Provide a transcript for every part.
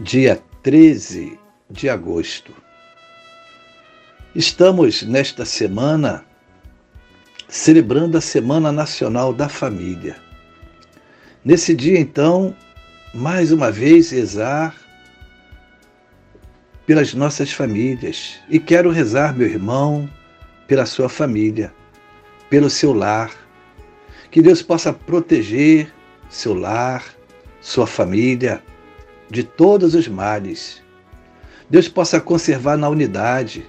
dia 13 de agosto. Estamos, nesta semana, celebrando a Semana Nacional da Família. Nesse dia, então, mais uma vez rezar pelas nossas famílias. E quero rezar, meu irmão, pela sua família, pelo seu lar. Que Deus possa proteger seu lar, sua família, de todos os males. Deus possa conservar na unidade,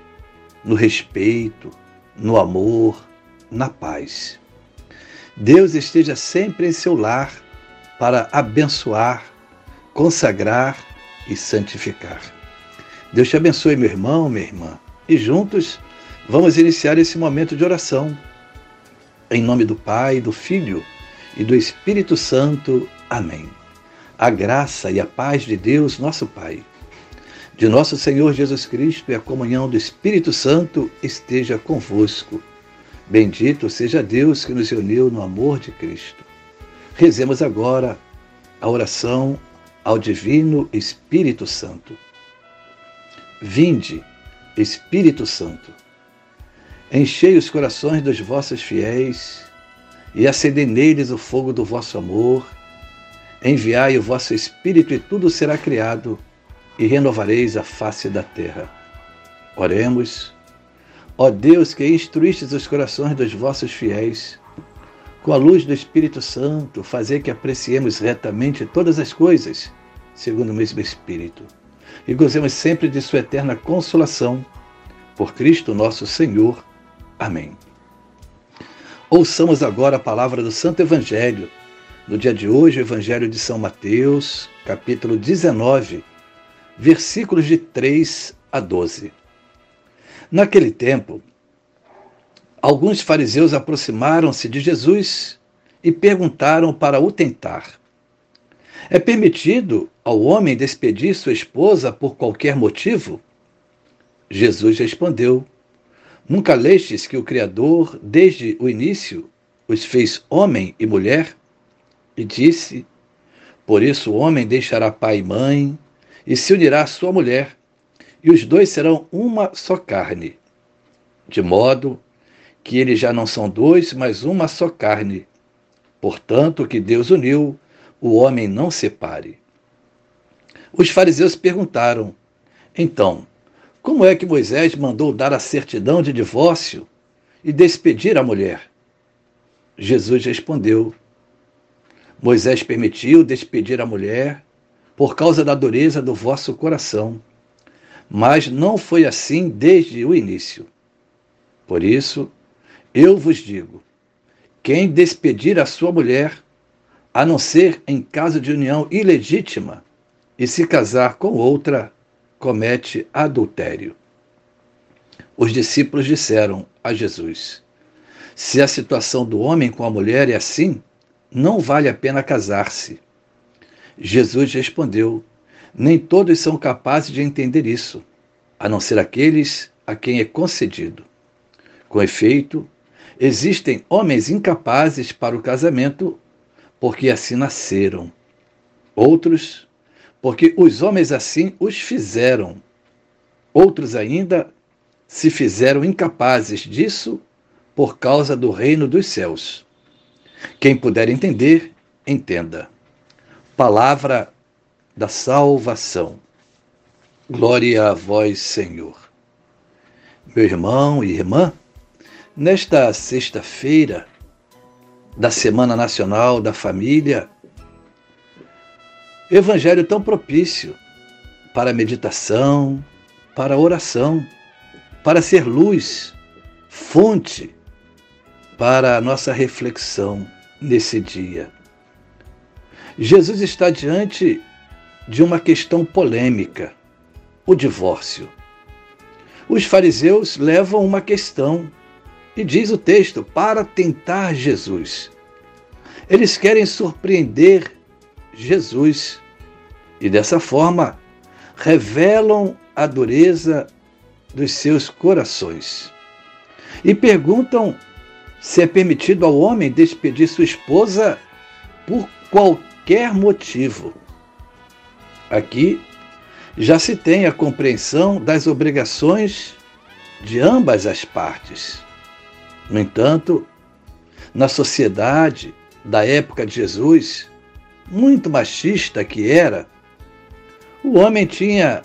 no respeito, no amor, na paz. Deus esteja sempre em seu lar para abençoar, consagrar e santificar. Deus te abençoe, meu irmão, minha irmã. E juntos vamos iniciar esse momento de oração. Em nome do Pai, do Filho e do Espírito Santo. Amém. A graça e a paz de Deus, nosso Pai, de nosso Senhor Jesus Cristo e a comunhão do Espírito Santo esteja convosco. Bendito seja Deus que nos uniu no amor de Cristo. Rezemos agora a oração ao Divino Espírito Santo. Vinde, Espírito Santo, enchei os corações dos vossos fiéis e acendei neles o fogo do vosso amor. Enviai o vosso Espírito e tudo será criado e renovareis a face da terra. Oremos. Ó Deus, que instruístes os corações dos vossos fiéis, com a luz do Espírito Santo, fazei que apreciemos retamente todas as coisas, segundo o mesmo Espírito, e gozemos sempre de sua eterna consolação. Por Cristo nosso Senhor. Amém. Ouçamos agora a palavra do Santo Evangelho. No dia de hoje, o Evangelho de São Mateus, capítulo 19, versículos de 3 a 12. Naquele tempo, alguns fariseus aproximaram-se de Jesus e perguntaram para o tentar: é permitido ao homem despedir sua esposa por qualquer motivo? Jesus respondeu: nunca lestes que o Criador, desde o início, os fez homem e mulher? E disse: por isso o homem deixará pai e mãe e se unirá à sua mulher, e os dois serão uma só carne. De modo que eles já não são dois, mas uma só carne. Portanto, o que Deus uniu, o homem não separe. Os fariseus perguntaram: então, como é que Moisés mandou dar a certidão de divórcio e despedir a mulher? Jesus respondeu: Moisés permitiu despedir a mulher por causa da dureza do vosso coração. Mas não foi assim desde o início. Por isso, eu vos digo, quem despedir a sua mulher, a não ser em caso de união ilegítima, e se casar com outra, comete adultério. Os discípulos disseram a Jesus: se a situação do homem com a mulher é assim, não vale a pena casar-se. Jesus respondeu: nem todos são capazes de entender isso, a não ser aqueles a quem é concedido. Com efeito, existem homens incapazes para o casamento, porque assim nasceram. Outros, porque os homens assim os fizeram. Outros ainda se fizeram incapazes disso por causa do reino dos céus. Quem puder entender, entenda. Palavra da salvação. Glória a vós, Senhor. Meu irmão e irmã, nesta sexta-feira da Semana Nacional da Família, evangelho tão propício para a meditação, para a oração, para ser luz, fonte para a nossa reflexão nesse dia. Jesus está diante de uma questão polêmica, o divórcio. Os fariseus levam uma questão, e diz o texto, para tentar Jesus. Eles querem surpreender Jesus e, dessa forma, revelam a dureza dos seus corações. E perguntam se é permitido ao homem despedir sua esposa por qualquer motivo. Aqui já se tem a compreensão das obrigações de ambas as partes. No entanto, na sociedade da época de Jesus, muito machista que era, o homem tinha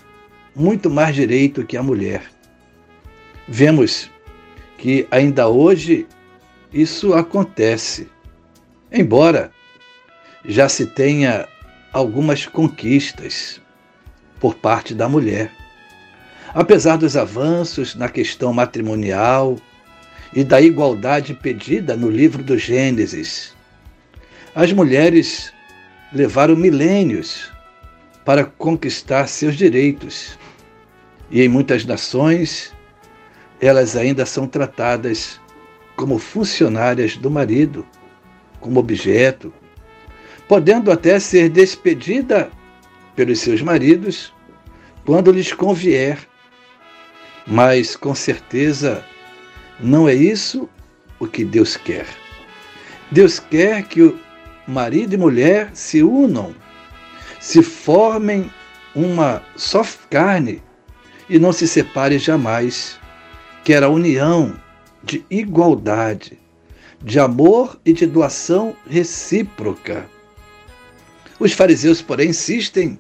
muito mais direito que a mulher. Vemos que ainda hoje isso acontece, embora já se tenha algumas conquistas por parte da mulher. Apesar dos avanços na questão matrimonial e da igualdade pedida no livro do Gênesis, as mulheres levaram milênios para conquistar seus direitos, e em muitas nações elas ainda são tratadas como funcionárias do marido, como objeto, podendo até ser despedida pelos seus maridos quando lhes convier. Mas, com certeza, não é isso o que Deus quer. Deus quer que o marido e mulher se unam, se formem uma só carne e não se separem jamais, quer a união de igualdade, de amor e de doação recíproca. Os fariseus, porém, insistem,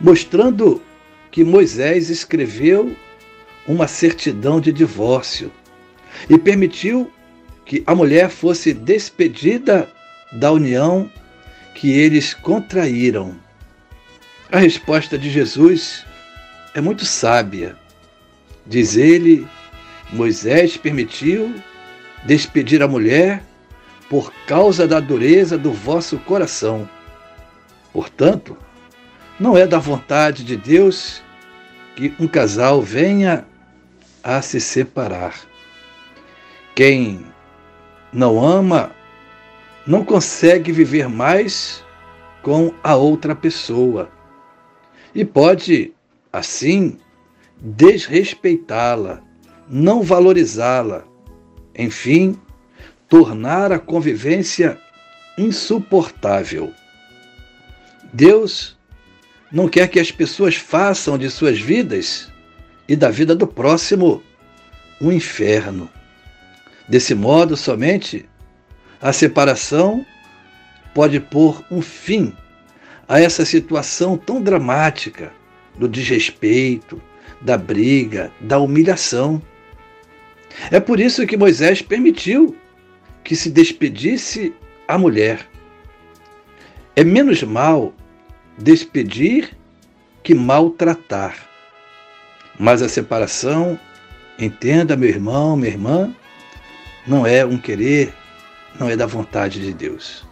mostrando que Moisés escreveu uma certidão de divórcio e permitiu que a mulher fosse despedida da união que eles contraíram. A resposta de Jesus é muito sábia. Diz ele: Moisés permitiu despedir a mulher por causa da dureza do vosso coração. Portanto, não é da vontade de Deus que um casal venha a se separar. Quem não ama não consegue viver mais com a outra pessoa e pode, assim, desrespeitá-la, não valorizá-la, enfim, tornar a convivência insuportável. Deus não quer que as pessoas façam de suas vidas e da vida do próximo um inferno. Desse modo, somente a separação pode pôr um fim a essa situação tão dramática do desrespeito, da briga, da humilhação. É por isso que Moisés permitiu que se despedisse a mulher. É menos mal despedir que maltratar. Mas a separação, entenda, meu irmão, minha irmã, não é um querer, não é da vontade de Deus.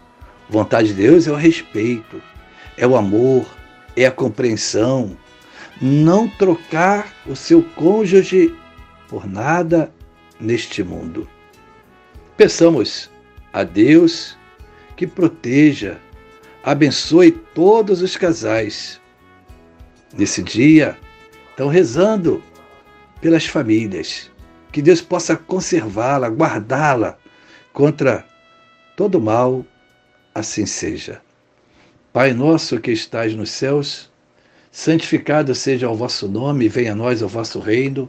A vontade de Deus é o respeito, é o amor, é a compreensão. Não trocar o seu cônjuge por nada neste mundo. Peçamos a Deus que proteja, abençoe todos os casais. Nesse dia, estão rezando pelas famílias, que Deus possa conservá-la, guardá-la contra todo mal, assim seja. Pai nosso que estás nos céus, santificado seja o vosso nome, venha a nós o vosso reino,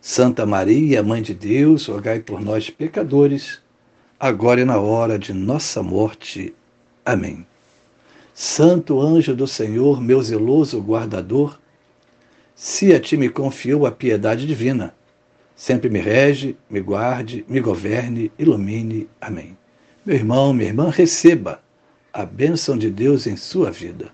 Santa Maria, Mãe de Deus, rogai por nós, pecadores, agora e na hora de nossa morte. Amém. Santo anjo do Senhor, meu zeloso guardador, se a ti me confiou a piedade divina, sempre me rege, me guarde, me governe, ilumine. Amém. Meu irmão, minha irmã, receba a bênção de Deus em sua vida.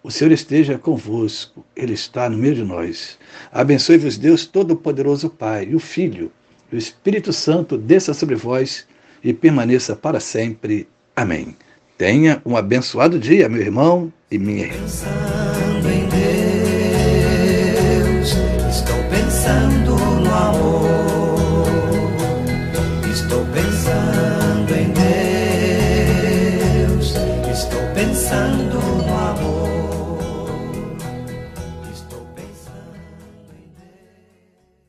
O Senhor esteja convosco, Ele está no meio de nós. Abençoe-vos Deus Todo-Poderoso Pai, o Filho, e o Espírito Santo desça sobre vós e permaneça para sempre. Amém. Tenha um abençoado dia, meu irmão e minha irmã. Pensando em Deus, estou pensando no amor, estou pensando em Deus, estou pensando no amor.